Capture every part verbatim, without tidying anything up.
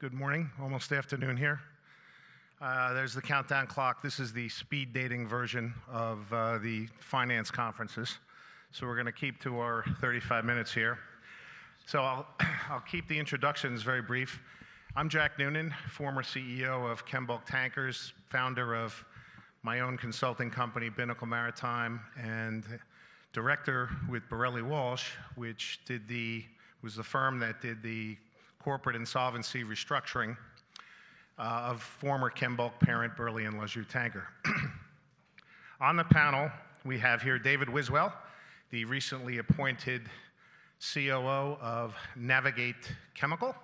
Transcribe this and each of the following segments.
Good morning, almost afternoon here. Uh, there's the countdown clock. This is the speed dating version of uh, the finance conferences. So we're going to keep to our thirty-five minutes here. So I'll, I'll keep the introductions very brief. I'm Jack Noonan, former C E O of Kembulk Tankers, founder of my own consulting company, Binnacle Maritime, and director with Borelli Walsh, which did the, was the firm that did the corporate insolvency restructuring uh, of former Kembulk parent Berlian Laju Tanker. On the panel, we have here David Wiswell, the recently appointed C O O of Navigate Chemical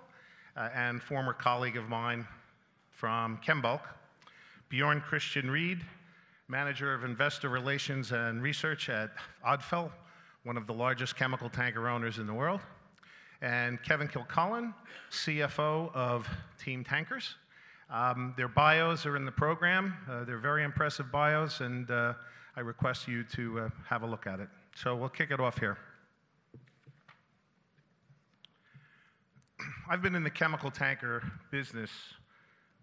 uh, and former colleague of mine from Kembulk. Bjorn Christian Reed, manager of investor relations and research at Odfjell, one of the largest chemical tanker owners in the world. And Kevin Kilcullen, C F O of Team Tankers. Um, their bios are in the program. Uh, they're very impressive bios, and uh, I request you to uh, have a look at it. So we'll kick it off here. I've been in the chemical tanker business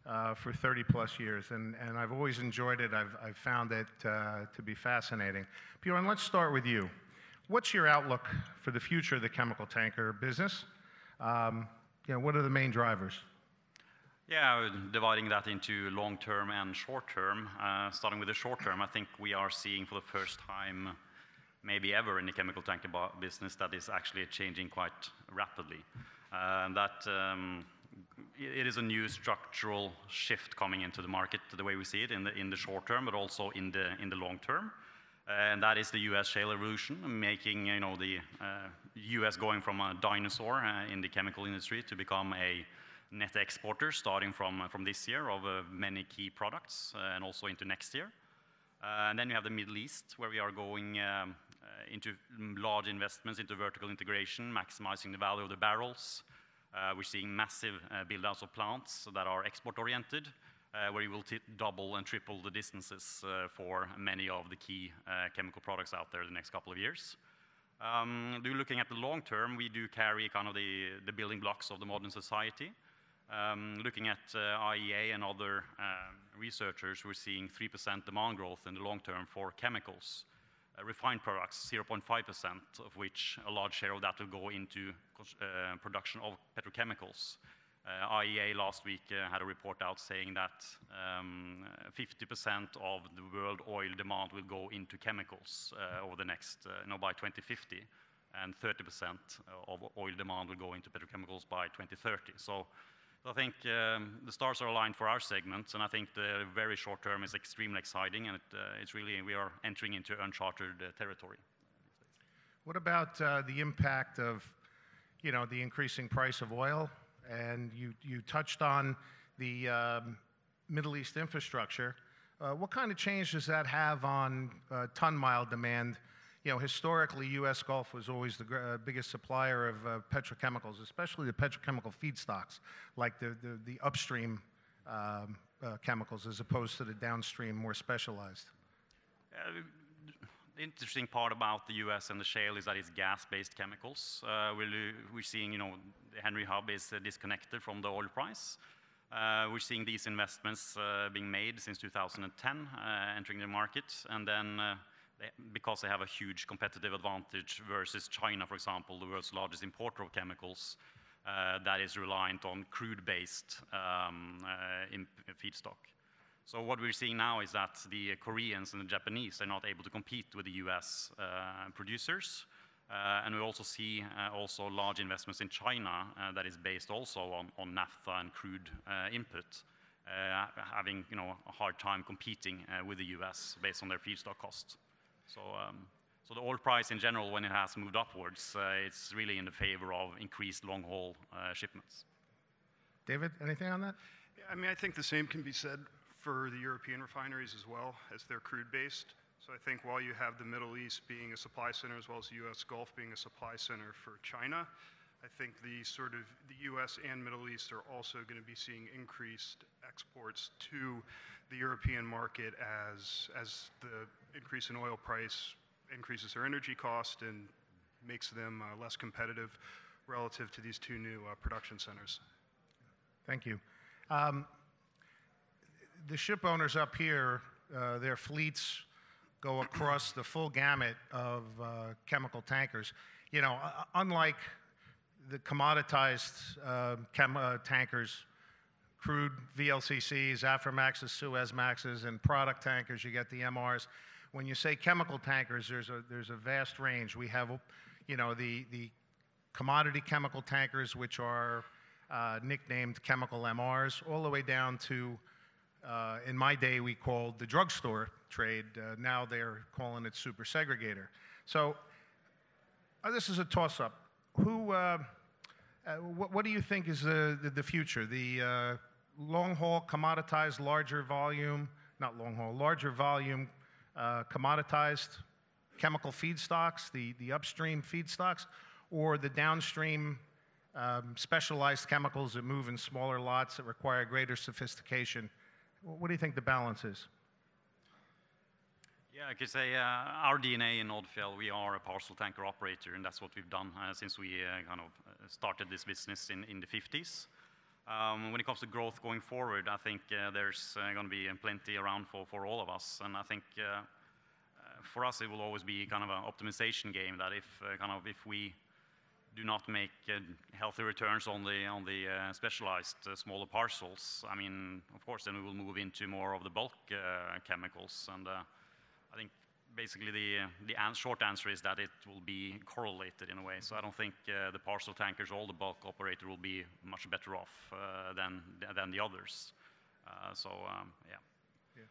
uh, for thirty plus years, and, and I've always enjoyed it. I've, I've found it uh, to be fascinating. Bjorn, let's start with you. What's your outlook for the future of the chemical tanker business? Um, you know, what are the main drivers? Yeah, dividing that into long-term and short-term. Uh, starting with the short-term, I think we are seeing for the first time maybe ever in the chemical tanker business that is actually changing quite rapidly. Uh, and that um, it is a new structural shift coming into the market, the way we see it in the, in the short-term, but also in the, in the long-term. And that is the U S shale evolution, making you know the uh, U S going from a dinosaur uh, in the chemical industry to become a net exporter, starting from from this year of uh, many key products, uh, and also into next year. Uh, and then you have the Middle East, where we are going um, uh, into large investments into vertical integration, maximizing the value of the barrels. Uh, we're seeing massive uh, build-outs of plants that are export-oriented. Uh, where you will t double and triple the distances uh, for many of the key uh, chemical products out there the next couple of years. Um, looking at the long term, we do carry kind of the, the building blocks of the modern society. Um, looking at uh, I E A and other uh, researchers, we're seeing three percent demand growth in the long term for chemicals. Uh, refined products, zero point five percent, of which a large share of that will go into uh, production of petrochemicals. Uh, I E A last week uh, had a report out saying that um, fifty percent of the world oil demand will go into chemicals uh, over the next, uh, you know, by twenty fifty, and thirty percent of oil demand will go into petrochemicals by twenty thirty. So, so I think um, the stars are aligned for our segments, and I think the very short term is extremely exciting, and it, uh, it's really, we are entering into uncharted uh, territory. What about uh, the impact of, you know, the increasing price of oil? And you, you touched on the um, Middle East infrastructure. Uh, what kind of change does that have on uh, ton-mile demand? You know, historically, U S Gulf was always the uh, biggest supplier of uh, petrochemicals, especially the petrochemical feedstocks, like the, the, the upstream um, uh, chemicals, as opposed to the downstream, more specialized. Uh, The interesting part about the U S and the shale is that it's gas-based chemicals. Uh, we're, we're seeing, you know, the Henry Hub is uh, disconnected from the oil price. Uh, we're seeing these investments uh, being made since two thousand ten, uh, entering the market, and then uh, they, because they have a huge competitive advantage versus China, for example, the world's largest importer of chemicals, uh, that is reliant on crude-based um, uh, feedstock. So what we're seeing now is that the Koreans and the Japanese are not able to compete with the U S uh, producers. Uh, and we also see uh, also large investments in China uh, that is based also on, on naphtha and crude uh, input, uh, having you know, a hard time competing uh, with the U S based on their feedstock costs. So, um, so the oil price in general, when it has moved upwards, uh, it's really in the favor of increased long-haul uh, shipments. David, anything on that? Yeah, I mean, I think the same can be said for the European refineries as well, as they're crude-based. So I think while you have the Middle East being a supply center as well as the U S Gulf being a supply center for China, I think the sort of the U S and Middle East are also going to be seeing increased exports to the European market as, as the increase in oil price increases their energy cost and makes them uh, less competitive relative to these two new uh, production centers. Thank you. Um, the ship owners up here, uh, their fleets go across the full gamut of uh, chemical tankers. You know, uh, unlike the commoditized uh, chem uh, tankers, crude V L C Cs, Aframaxes, Suezmaxes, and product tankers, you get the M Rs. When you say chemical tankers, there's a there's a vast range. We have, you know, the the commodity chemical tankers, which are uh, nicknamed chemical M Rs, all the way down to, uh, in my day, we called the drugstore trade. Uh, now they're calling it super segregator. So uh, this is a toss-up. Who? Uh, uh, what, what do you think is the the, the future? The uh, long-haul commoditized, larger volume, not long-haul, larger volume. Uh, commoditized chemical feedstocks, the, the upstream feedstocks, or the downstream um, specialized chemicals that move in smaller lots that require greater sophistication. What do you think the balance is? Yeah, I could say uh, our D N A in Odfjell, we are a parcel tanker operator, and that's what we've done uh, since we uh, kind of started this business in, in the fifties. Um, when it comes to growth going forward, I think uh, there's uh, going to be plenty around for, for all of us. And I think uh, uh, for us, it will always be kind of an optimization game. That if uh, kind of if we do not make uh, healthy returns on the on the uh, specialized uh, smaller parcels, I mean, of course, then we will move into more of the bulk uh, chemicals. And uh, I think basically the the an short answer is that it will be correlated in a way. So I don't think uh, the parcel tankers or the bulk operator will be much better off uh, than than the others. Uh, so um, yeah. yeah.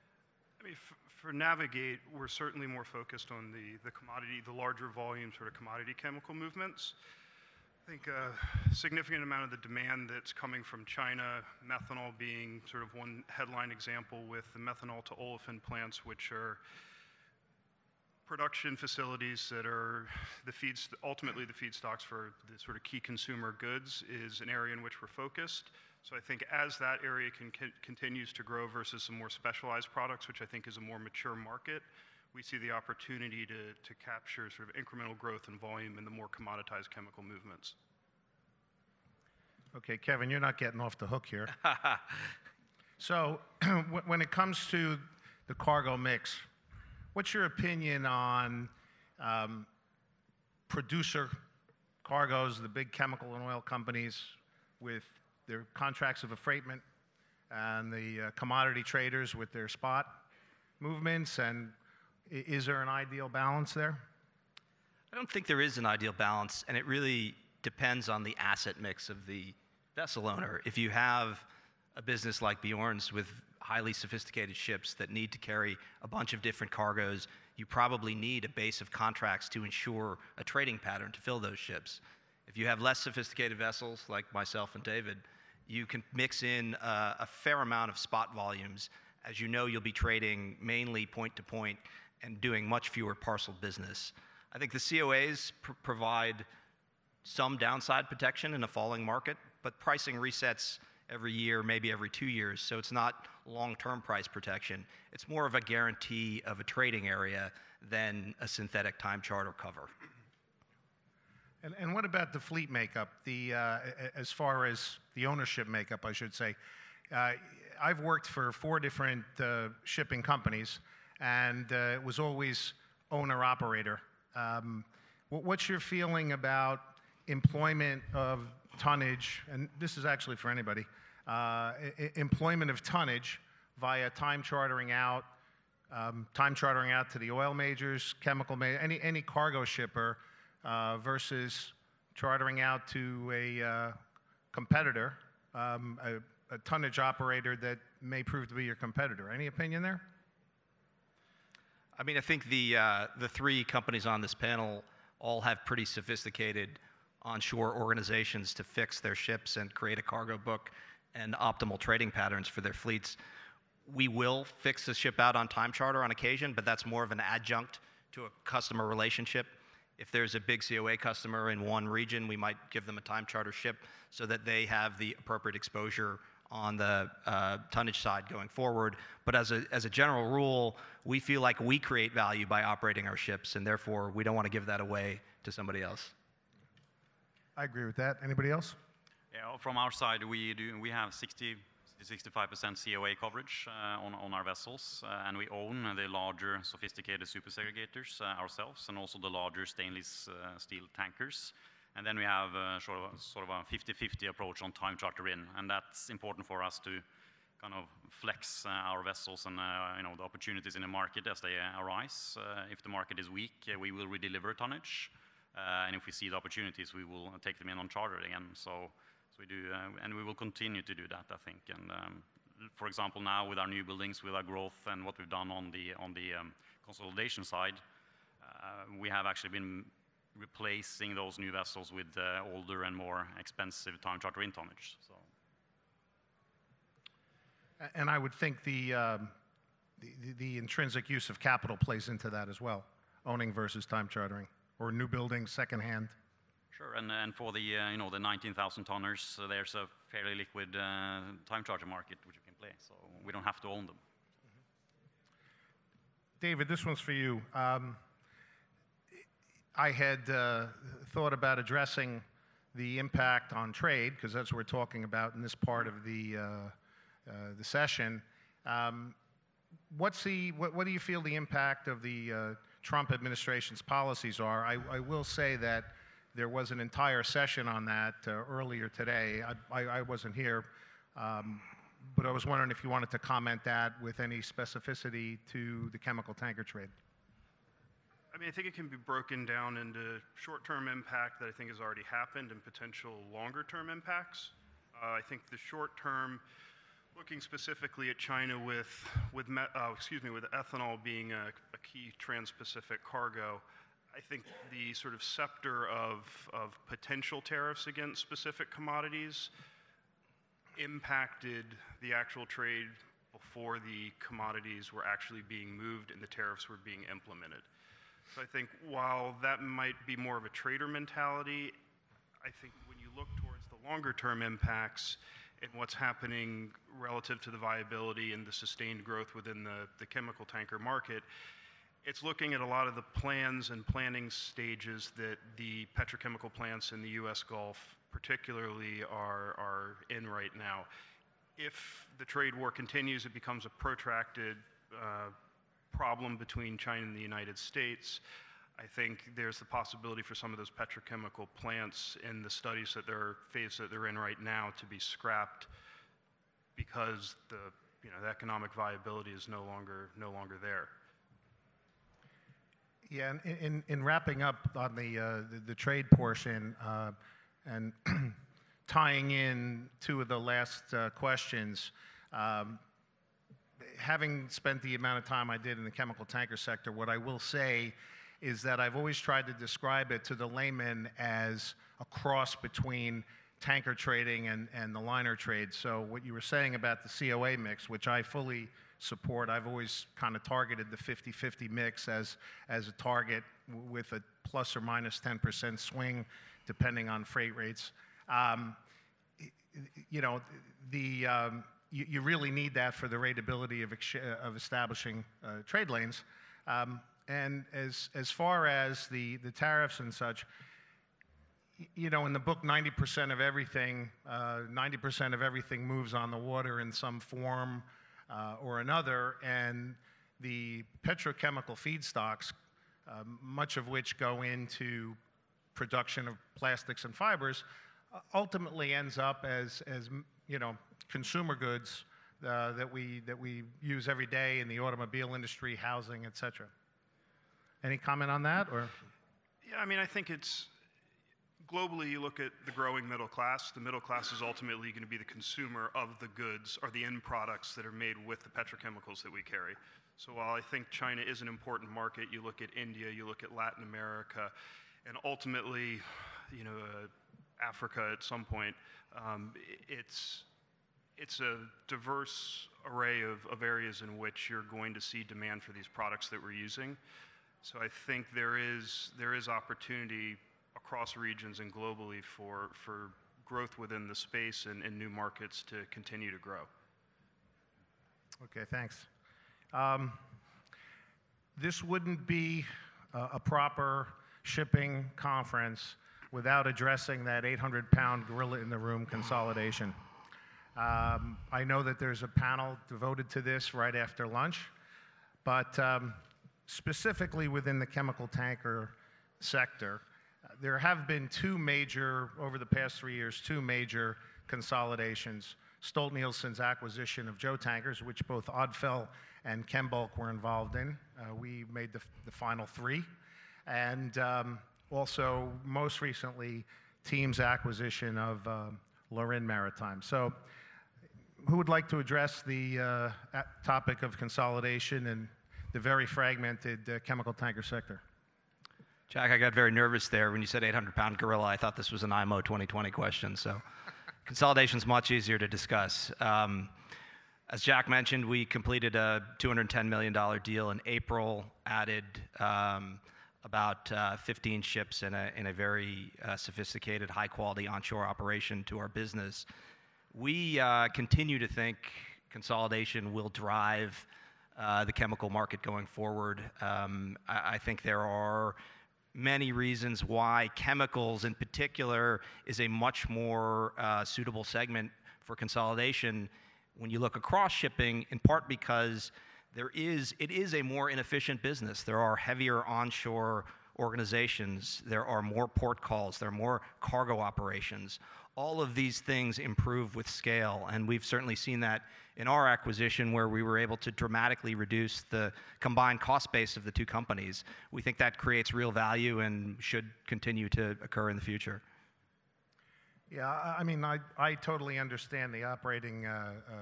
I mean, f for Navigate, we're certainly more focused on the the commodity, the larger volume sort of commodity chemical movements. I think a significant amount of the demand that's coming from China, methanol being sort of one headline example, with the methanol to olefin plants, which are production facilities that are the feeds, ultimately the feedstocks for the sort of key consumer goods, is an area in which we're focused. So I think as that area can, can, continues to grow versus some more specialized products, which I think is a more mature market, we see the opportunity to, to capture sort of incremental growth and volume in the more commoditized chemical movements. Okay, Kevin, you're not getting off the hook here. So when it comes to the cargo mix, what's your opinion on um, producer cargoes, the big chemical and oil companies with their contracts of affreightment, and the uh, commodity traders with their spot movements? And is there an ideal balance there? I don't think there is an ideal balance, and it really depends on the asset mix of the vessel owner. If you have a business like Bjorn's with highly sophisticated ships that need to carry a bunch of different cargoes, you probably need a base of contracts to ensure a trading pattern to fill those ships. If you have less sophisticated vessels, like myself and David, you can mix in uh, a fair amount of spot volumes. As you know, you'll be trading mainly point-to-point and doing much fewer parcel business. I think the C O As pr provide some downside protection in a falling market, but pricing resets every year, maybe every two years. So it's not long-term price protection. It's more of a guarantee of a trading area than a synthetic time charter cover. And, and what about the fleet makeup? The uh, as far as the ownership makeup, I should say. Uh, I've worked for four different uh, shipping companies, and uh, it was always owner-operator. Um, what's your feeling about employment of tonnage, and this is actually for anybody, uh, employment of tonnage via time chartering out, um, time chartering out to the oil majors, chemical majors, any, any cargo shipper uh, versus chartering out to a uh, competitor, um, a, a tonnage operator that may prove to be your competitor. Any opinion there? I mean, I think the, uh, the three companies on this panel all have pretty sophisticated onshore organizations to fix their ships and create a cargo book and optimal trading patterns for their fleets. We will fix a ship out on time charter on occasion, but that's more of an adjunct to a customer relationship. If there's a big C O A customer in one region, we might give them a time charter ship so that they have the appropriate exposure on the uh, tonnage side going forward. But as a, as a general rule, we feel like we create value by operating our ships, and therefore we don't want to give that away to somebody else. I agree with that. Anybody else? Yeah, from our side, we do. We have sixty to sixty-five percent C O A coverage uh, on, on our vessels, uh, and we own the larger sophisticated supersegregators uh, ourselves, and also the larger stainless uh, steel tankers. And then we have uh, sort of, sort of a fifty-fifty approach on time charter in, and that's important for us to kind of flex uh, our vessels and uh, you know, the opportunities in the market as they uh, arise. Uh, if the market is weak, uh, we will redeliver tonnage, uh, and if we see the opportunities, we will take them in on charter again. So, so we do, uh, and we will continue to do that, I think. And um, for example, now with our new buildings, with our growth, and what we've done on the on the um, consolidation side, uh, we have actually been replacing those new vessels with uh, older and more expensive time charter in tonnage. So. And I would think the, um, the, the intrinsic use of capital plays into that as well, owning versus time chartering, or new buildings, secondhand. Sure, and, and for the uh, you know the nineteen thousand tonners, uh, there's a fairly liquid uh, time charter market which you can play, so we don't have to own them. Mm-hmm. David, this one's for you. Um, I had uh, thought about addressing the impact on trade, because that's what we're talking about in this part of the uh, Uh, the session. Um, what's the, what, what do you feel the impact of the uh, Trump administration's policies are? I, I will say that there was an entire session on that uh, earlier today. I, I, I wasn't here, um, but I was wondering if you wanted to comment that with any specificity to the chemical tanker trade. I mean, I think it can be broken down into short-term impact that I think has already happened and potential longer-term impacts. Uh, I think the short-term, looking specifically at China with, with me, uh, excuse me, with ethanol being a, a key trans-Pacific cargo, I think the sort of scepter of, of potential tariffs against specific commodities impacted the actual trade before the commodities were actually being moved and the tariffs were being implemented. So I think while that might be more of a trader mentality, I think when you look towards the longer-term impacts, and what's happening relative to the viability and the sustained growth within the, the chemical tanker market, it's looking at a lot of the plans and planning stages that the petrochemical plants in the U S Gulf particularly are, are in right now. If the trade war continues, it becomes a protracted uh, problem between China and the United States. I think there's the possibility for some of those petrochemical plants in the studies that they're phase that they're in right now to be scrapped because the you know the economic viability is no longer no longer there. Yeah, and in, in, in wrapping up on the uh, the, the trade portion uh, and tying in two of the last uh, questions. Um, having spent the amount of time I did in the chemical tanker sector, what I will say is that I've always tried to describe it to the layman as a cross between tanker trading and, and the liner trade. So what you were saying about the C O A mix, which I fully support, I've always kind of targeted the fifty-fifty mix as, as a target with a plus or minus ten percent swing, depending on freight rates. Um, you know, the um, you, you really need that for the rateability of, ex of establishing uh, trade lanes. Um, And as, as far as the, the tariffs and such, you know, in the book, ninety percent of everything, ninety percent of everything moves on the water in some form uh, or another. And the petrochemical feedstocks, uh, much of which go into production of plastics and fibers, uh, ultimately ends up as, as you know, consumer goods uh, that we that we use every day in the automobile industry, housing, et cetera. Any comment on that, or? Yeah, I mean, I think it's, globally you look at the growing middle class. The middle class is ultimately going to be the consumer of the goods or the end products that are made with the petrochemicals that we carry. So while I think China is an important market, you look at India, you look at Latin America, and ultimately, you know, uh, Africa at some point, um, it's, it's a diverse array of, of areas in which you're going to see demand for these products that we're using. So I think there is there is opportunity across regions and globally for for growth within the space and, and new markets to continue to grow. Okay, thanks. Um, this wouldn't be a, a proper shipping conference without addressing that eight hundred pound gorilla in the room, consolidation. Um, I know that there's a panel devoted to this right after lunch, but um, specifically within the chemical tanker sector, there have been two major, over the past three years, two major consolidations. Stolt-Nielsen's acquisition of Joe Tankers, which both Odfjell and ChemBulk were involved in. Uh, we made the, the final three. And um, also, most recently, Team's acquisition of uh, Laurin Maritime. So who would like to address the uh, topic of consolidation and the very fragmented uh, chemical tanker sector? Jack, I got very nervous there when you said eight hundred pound gorilla. I thought this was an I M O twenty twenty question. So consolidation is much easier to discuss. Um, as Jack mentioned, we completed a two hundred ten million dollar deal in April, added um, about uh, fifteen ships in a, in a very uh, sophisticated, high-quality onshore operation to our business. We uh, continue to think consolidation will drive uh, the chemical market going forward. Um, I, I think there are many reasons why chemicals, in particular, is a much more uh, suitable segment for consolidation when you look across shipping, in part because There is, it is a more inefficient business. There are heavier onshore organizations. There are more port calls. There are more cargo operations. All of these things improve with scale, and we've certainly seen that in our acquisition where we were able to dramatically reduce the combined cost base of the two companies. We think that creates real value and should continue to occur in the future. Yeah, I mean, I, I totally understand the operating uh, uh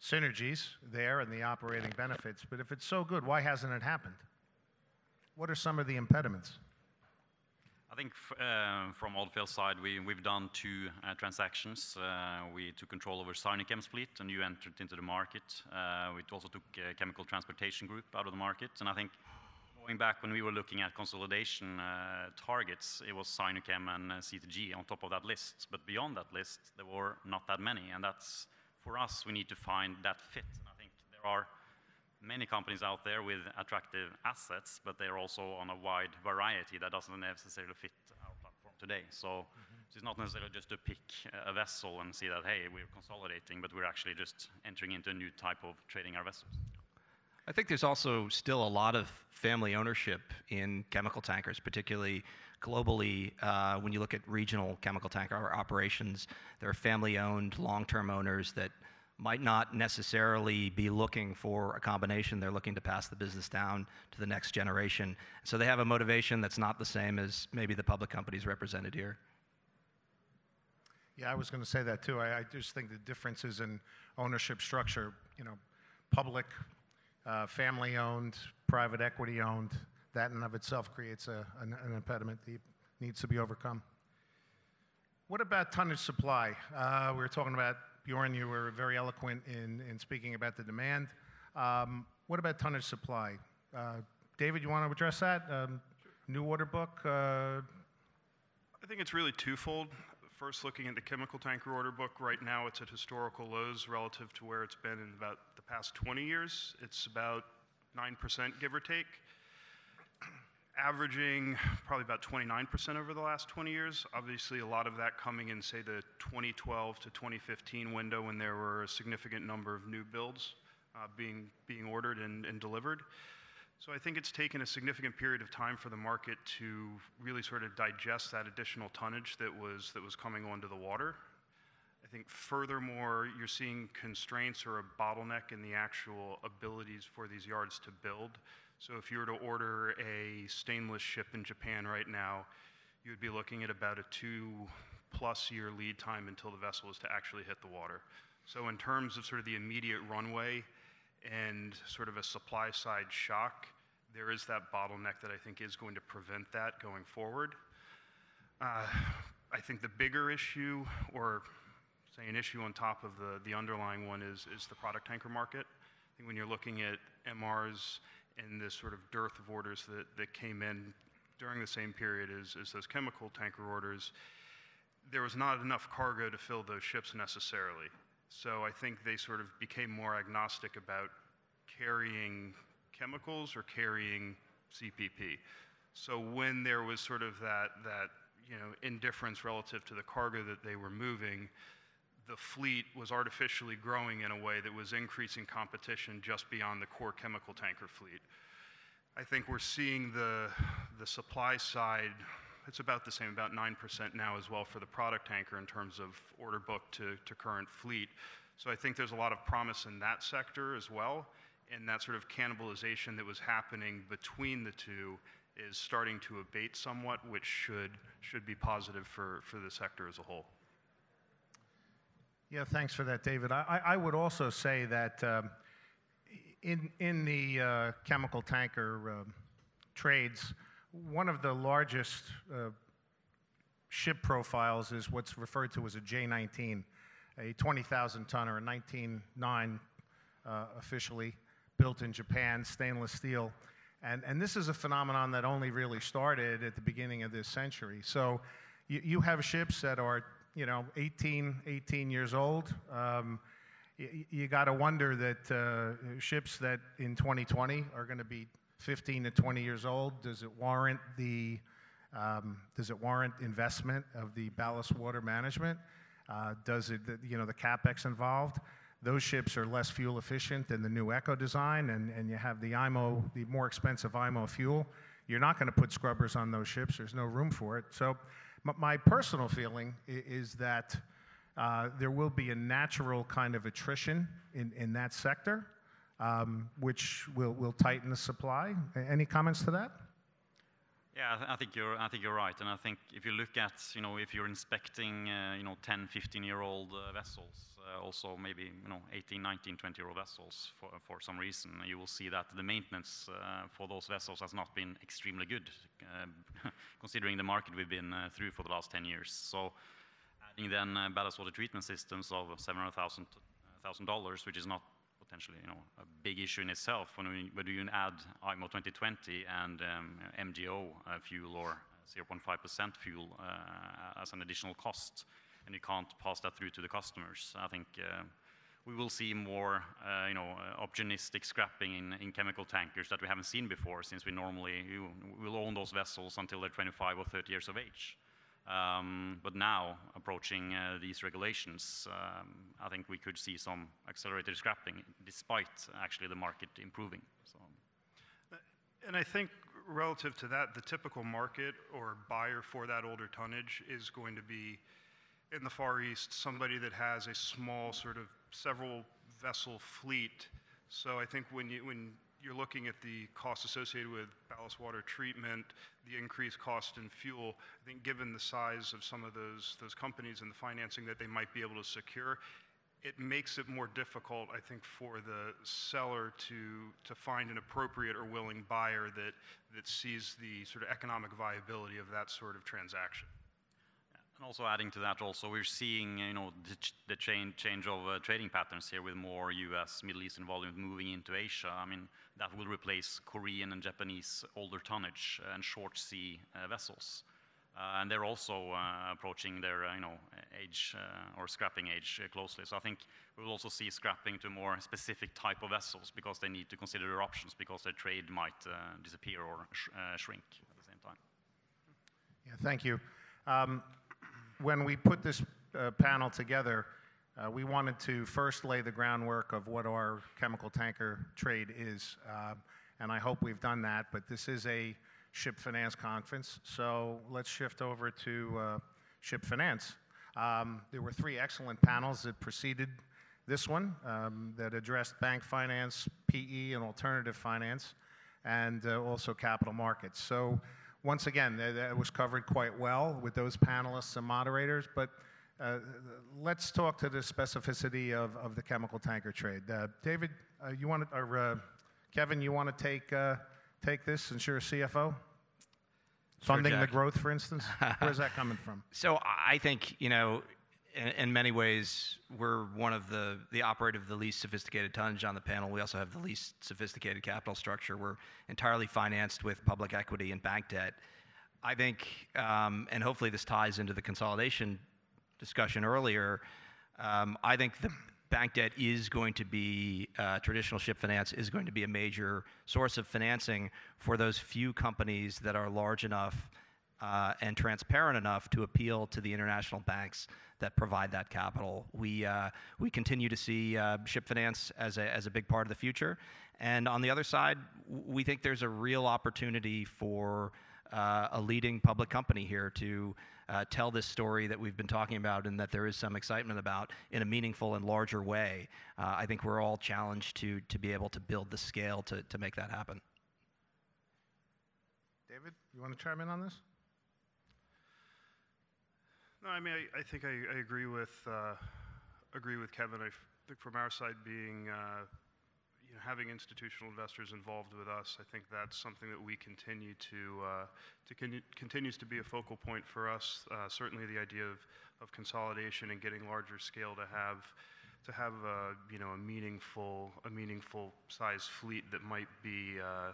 synergies there and the operating benefits, but if it's so good, why hasn't it happened? What are some of the impediments? I think f uh, from Odfjell's side, we, we've done two uh, transactions. Uh, we took control over Sinochem's fleet, and you entered into the market. Uh, we also took uh, Chemical Transportation Group out of the market, and I think going back when we were looking at consolidation uh, targets, it was Sinochem and uh, C T G on top of that list, but beyond that list, there were not that many, and that's for us, we need to find that fit. And I think there are many companies out there with attractive assets, but they're also on a wide variety that doesn't necessarily fit our platform today. So mm-hmm. It's not necessarily just to pick a vessel and see that, hey, we're consolidating, but we're actually just entering into a new type of trading our vessels. I think there's also still a lot of family ownership in chemical tankers, particularly globally. Uh, when you look at regional chemical tanker operations, there are family-owned, long-term owners that might not necessarily be looking for a combination. They're looking to pass the business down to the next generation. So they have a motivation that's not the same as maybe the public companies represented here. Yeah, I was going to say that too. I, I just think the differences in ownership structure, you know, public, Uh, family-owned, private equity-owned, that in and of itself creates a, an, an impediment that needs to be overcome. What about tonnage supply? Uh, we were talking about, Bjorn, you were very eloquent in, in speaking about the demand. Um, what about tonnage supply? Uh, David, you want to address that? Um, sure. New order book? Uh, I think it's really twofold. First, looking at the chemical tanker order book, right now it's at historical lows relative to where it's been in about the past twenty years. It's about nine percent, give or take, averaging probably about twenty-nine percent over the last twenty years. Obviously, a lot of that coming in, say, the twenty twelve to twenty fifteen window when there were a significant number of new builds uh, being, being ordered and, and delivered. So I think it's taken a significant period of time for the market to really sort of digest that additional tonnage that was that was coming onto the water. I think furthermore, you're seeing constraints or a bottleneck in the actual abilities for these yards to build. So if you were to order a stainless ship in Japan right now, you'd be looking at about a two-plus year lead time until the vessel is to actually hit the water. So in terms of sort of the immediate runway, and sort of a supply side shock, there is that bottleneck that I think is going to prevent that going forward. Uh, I think the bigger issue, or say an issue on top of the, the underlying one, is, is the product tanker market. I think when you're looking at M Rs and this sort of dearth of orders that, that came in during the same period as, as those chemical tanker orders, there was not enough cargo to fill those ships necessarily. So I think they sort of became more agnostic about carrying chemicals or carrying C P P. So when there was sort of that, that you know, indifference relative to the cargo that they were moving, the fleet was artificially growing in a way that was increasing competition just beyond the core chemical tanker fleet. I think we're seeing the, the supply side, it's about the same, about nine percent now as well for the product tanker in terms of order book to, to current fleet. So I think there's a lot of promise in that sector as well, and that sort of cannibalization that was happening between the two is starting to abate somewhat, which should, should be positive for, for the sector as a whole. Yeah, thanks for that, David. I, I would also say that um, in, in the uh, chemical tanker um, trades, one of the largest uh, ship profiles is what's referred to as a J nineteen, a twenty thousand tonner, a nineteen nine uh, officially, built in Japan, stainless steel. And, and this is a phenomenon that only really started at the beginning of this century. So you, you have ships that are, you know, eighteen, eighteen years old. Um, you you got to wonder that uh, ships that in twenty twenty are going to be fifteen to twenty years old, does it warrant the um, does it warrant investment of the ballast water management? Uh, does it, you know, the CapEx involved? Those ships are less fuel efficient than the new eco design, and, and you have the I M O, the more expensive I M O fuel. You're not going to put scrubbers on those ships. There's no room for it. So m my personal feeling is, is that uh, there will be a natural kind of attrition in, in that sector, Um, which will, will tighten the supply. Any comments to that? Yeah, I, th I think you're I think you're right, and I think if you look at, you know, if you're inspecting uh, you know, ten, fifteen year old uh, vessels, uh, also maybe, you know, eighteen, nineteen, twenty year old vessels, for for some reason you will see that the maintenance uh, for those vessels has not been extremely good, uh, considering the market we've been uh, through for the last ten years. So adding then uh, ballast water treatment systems of seven hundred thousand dollars, which is not, you know, a big issue in itself when we, when you add I M O twenty twenty and um, M G O uh, fuel or zero point five percent fuel uh, as an additional cost, and you can't pass that through to the customers. I think uh, we will see more, uh, you know, uh, opportunistic scrapping in, in chemical tankers that we haven't seen before, since we normally you, will own those vessels until they're twenty-five or thirty years of age. Um, but now, approaching uh, these regulations, um, I think we could see some accelerated scrapping, despite actually the market improving. So. And I think relative to that, the typical market or buyer for that older tonnage is going to be, in the Far East, somebody that has a small sort of several vessel fleet. So I think when you, when you're looking at the costs associated with ballast water treatment, the increased cost in fuel, I think given the size of some of those, those companies and the financing that they might be able to secure, it makes it more difficult, I think, for the seller to, to find an appropriate or willing buyer that, that sees the sort of economic viability of that sort of transaction. And also adding to that, also we're seeing, you know, the, ch the change change of uh, trading patterns here, with more U S Middle Eastern volumes moving into Asia. I mean, that will replace Korean and Japanese older tonnage and short sea uh, vessels, uh, and they're also uh, approaching their uh, you know, age uh, or scrapping age uh, closely. So I think we will also see scrapping to more specific type of vessels, because they need to consider their options, because their trade might uh, disappear or sh uh, shrink at the same time. Yeah, thank you. Um, When we put this uh, panel together, uh, we wanted to first lay the groundwork of what our chemical tanker trade is, uh, and I hope we've done that, but this is a ship finance conference, so let's shift over to uh, ship finance. Um, there were three excellent panels that preceded this one, um, that addressed bank finance, P E, and alternative finance, and uh, also capital markets. So, once again, that was covered quite well with those panelists and moderators, but uh, let's talk to the specificity of, of the chemical tanker trade. Uh, David, uh, you want to, or uh, Kevin, you want to take, uh, take this since you're a C F O? Funding sure, the growth, for instance? Where's that coming from? So I think, you know, in, in many ways, we're one of the, the operator of the least sophisticated tonnage on the panel. We also have the least sophisticated capital structure. We're entirely financed with public equity and bank debt. I think, um, and hopefully this ties into the consolidation discussion earlier, um, I think the bank debt is going to be, uh, traditional ship finance is going to be a major source of financing for those few companies that are large enough uh, and transparent enough to appeal to the international banks that provide that capital. We uh, we continue to see uh, ship finance as a as a big part of the future. And on the other side, we think there's a real opportunity for uh, a leading public company here to uh, tell this story that we've been talking about and that there is some excitement about in a meaningful and larger way. Uh, I think we're all challenged to to be able to build the scale to to make that happen. David, you want to chime in on this? No, I mean, I, I think I, I agree with uh, agree with Kevin. I think from our side, being uh, you know, having institutional investors involved with us, I think that's something that we continue to uh, to con- continues to be a focal point for us. Uh, certainly, the idea of, of consolidation and getting larger scale to have to have a you know a meaningful a meaningful size fleet that might be Uh,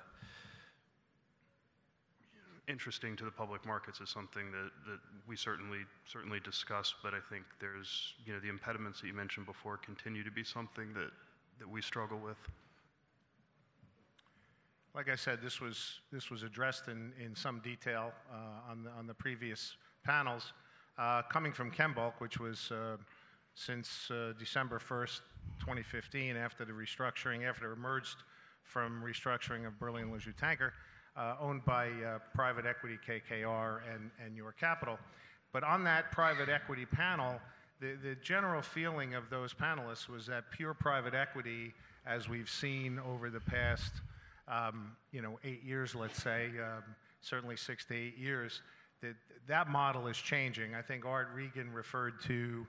interesting to the public markets is something that, that we certainly certainly discuss, but I think there's, you know, the impediments that you mentioned before continue to be something that, that we struggle with. Like I said, this was this was addressed in, in some detail uh, on the, on the previous panels. Uh, coming from ChemBulk, which was uh, since uh, December first, twenty fifteen, after the restructuring, after it emerged from restructuring of Berlian Laju Tanker. Uh, owned by uh, private equity K K R and, and your capital. But on that private equity panel, the, the general feeling of those panelists was that pure private equity, as we've seen over the past, um, you know, eight years, let's say, um, certainly six to eight years, that that model is changing. I think Art Regan referred to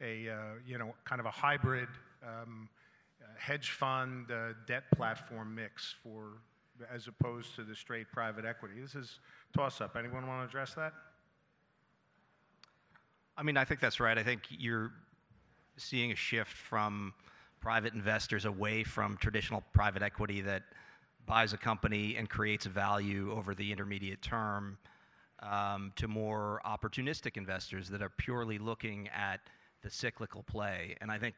a, uh, you know, kind of a hybrid um, hedge fund uh, debt platform mix for as opposed to the straight private equity. This is toss-up. Anyone want to address that? I mean, I think that's right. I think you're seeing a shift from private investors away from traditional private equity that buys a company and creates value over the intermediate term um, to more opportunistic investors that are purely looking at the cyclical play. And I think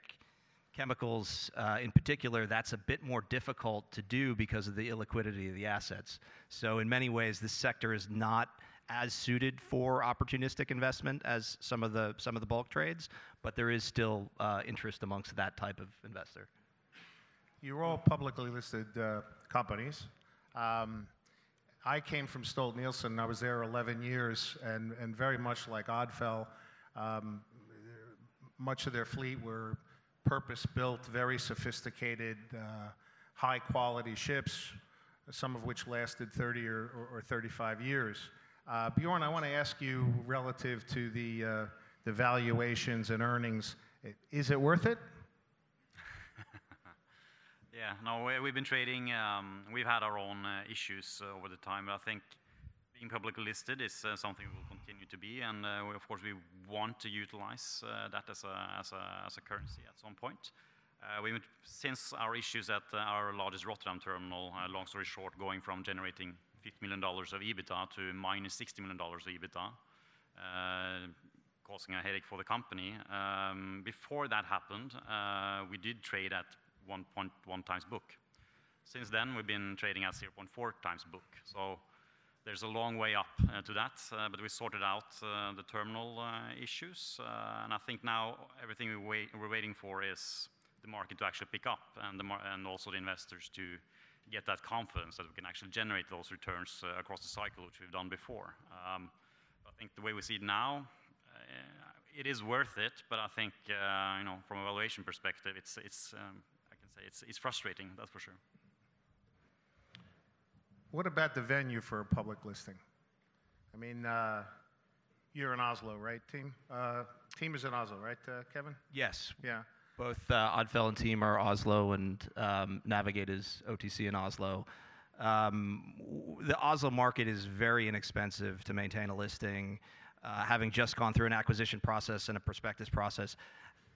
chemicals, uh, in particular, that's a bit more difficult to do because of the illiquidity of the assets. So in many ways, this sector is not as suited for opportunistic investment as some of the some of the bulk trades, but there is still uh, interest amongst that type of investor. You're all publicly listed uh, companies. Um, I came from Stolt-Nielsen. I was there eleven years, and, and very much like Odfjell, um, much of their fleet were purpose-built, very sophisticated, uh, high-quality ships, some of which lasted thirty or, or thirty-five years. Uh, Bjorn, I want to ask you, relative to the, uh, the valuations and earnings, is it worth it? Yeah, no, we, we've been trading, um, we've had our own uh, issues uh, over the time, but I think being publicly listed is uh, something we'll continue to be, and uh, we, of course we want to utilize uh, that as a, as, a, as a currency at some point. Uh, we would, since our issues at uh, our largest Rotterdam terminal, uh, long story short, going from generating fifty million dollars of EBITDA to minus sixty million dollars of EBITDA, uh, causing a headache for the company. Um, before that happened, uh, we did trade at one point one times book. Since then, we've been trading at zero point four times book. So there's a long way up uh, to that, uh, but we sorted out uh, the terminal uh, issues, uh, and I think now everything we wait, we're waiting for is the market to actually pick up, and, the mar- and also the investors to get that confidence that we can actually generate those returns uh, across the cycle, which we've done before. Um, I think the way we see it now, uh, it is worth it, but I think uh, you know, from a valuation perspective, it's it's um, I can say it's it's frustrating, that's for sure. What about the venue for a public listing? I mean, uh, you're in Oslo, right, team? Uh, team is in Oslo, right, uh, Kevin? Yes. Yeah. Both uh, Odfjell and team are Oslo, and um, Navigate is O T C in Oslo. Um, w- the Oslo market is very inexpensive to maintain a listing. Uh, having just gone through an acquisition process and a prospectus process,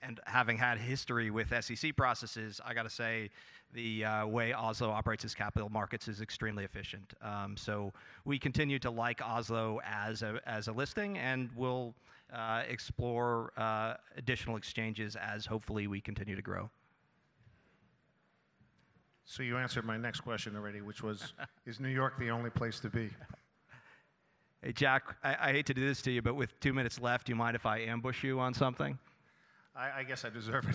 and having had history with S E C processes, I got to say the uh, way Oslo operates its capital markets is extremely efficient. Um, so we continue to like Oslo as a, as a listing, and we'll uh, explore uh, additional exchanges as hopefully we continue to grow. So you answered my next question already, which was, is New York the only place to be? Hey, Jack, I, I hate to do this to you, but with two minutes left, do you mind if I ambush you on something? I, I guess I deserve it.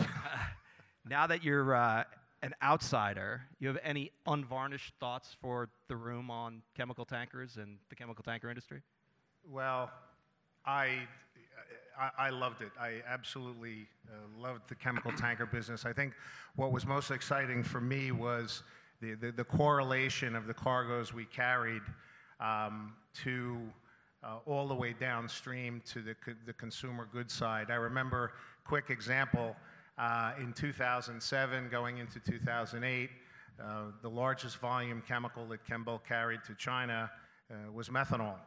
Now that you're uh, an outsider, you have any unvarnished thoughts for the room on chemical tankers and the chemical tanker industry? Well, I, I, I loved it. I absolutely uh, loved the chemical tanker business. I think what was most exciting for me was the, the, the correlation of the cargoes we carried um, to uh, all the way downstream to the, co the consumer goods side. I remember, quick example, Uh, in two thousand seven, going into two thousand eight, uh, the largest volume chemical that ChemBulk carried to China uh, was methanol.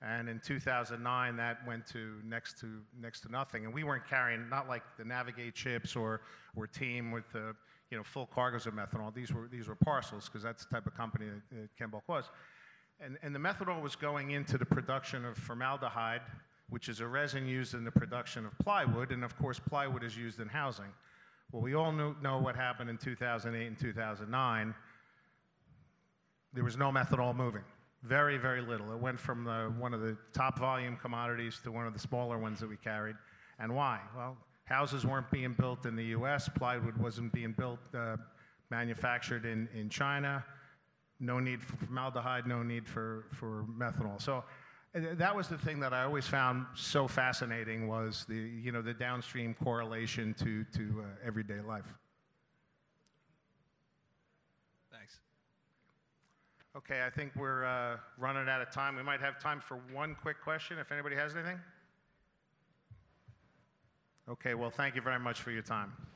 And in two thousand nine, that went to next to next to nothing. And we weren't carrying, not like the Navigate ships or, or Team with uh, you know, full cargoes of methanol. These were, these were parcels, because that's the type of company that, that ChemBulk was. And, and the methanol was going into the production of formaldehyde, which is a resin used in the production of plywood, and of course plywood is used in housing. Well, we all knew, know what happened in two thousand eight and two thousand nine. There was no methanol moving, very, very little. It went from the, one of the top volume commodities to one of the smaller ones that we carried. And why? Well, houses weren't being built in the U S, plywood wasn't being built, uh, manufactured in, in China, no need for formaldehyde, no need for, for methanol. So, that was the thing that I always found so fascinating, was the, you know, the downstream correlation to, to uh, everyday life. Thanks. Okay, I think we're uh, running out of time. We might have time for one quick question if anybody has anything. Okay, well, thank you very much for your time.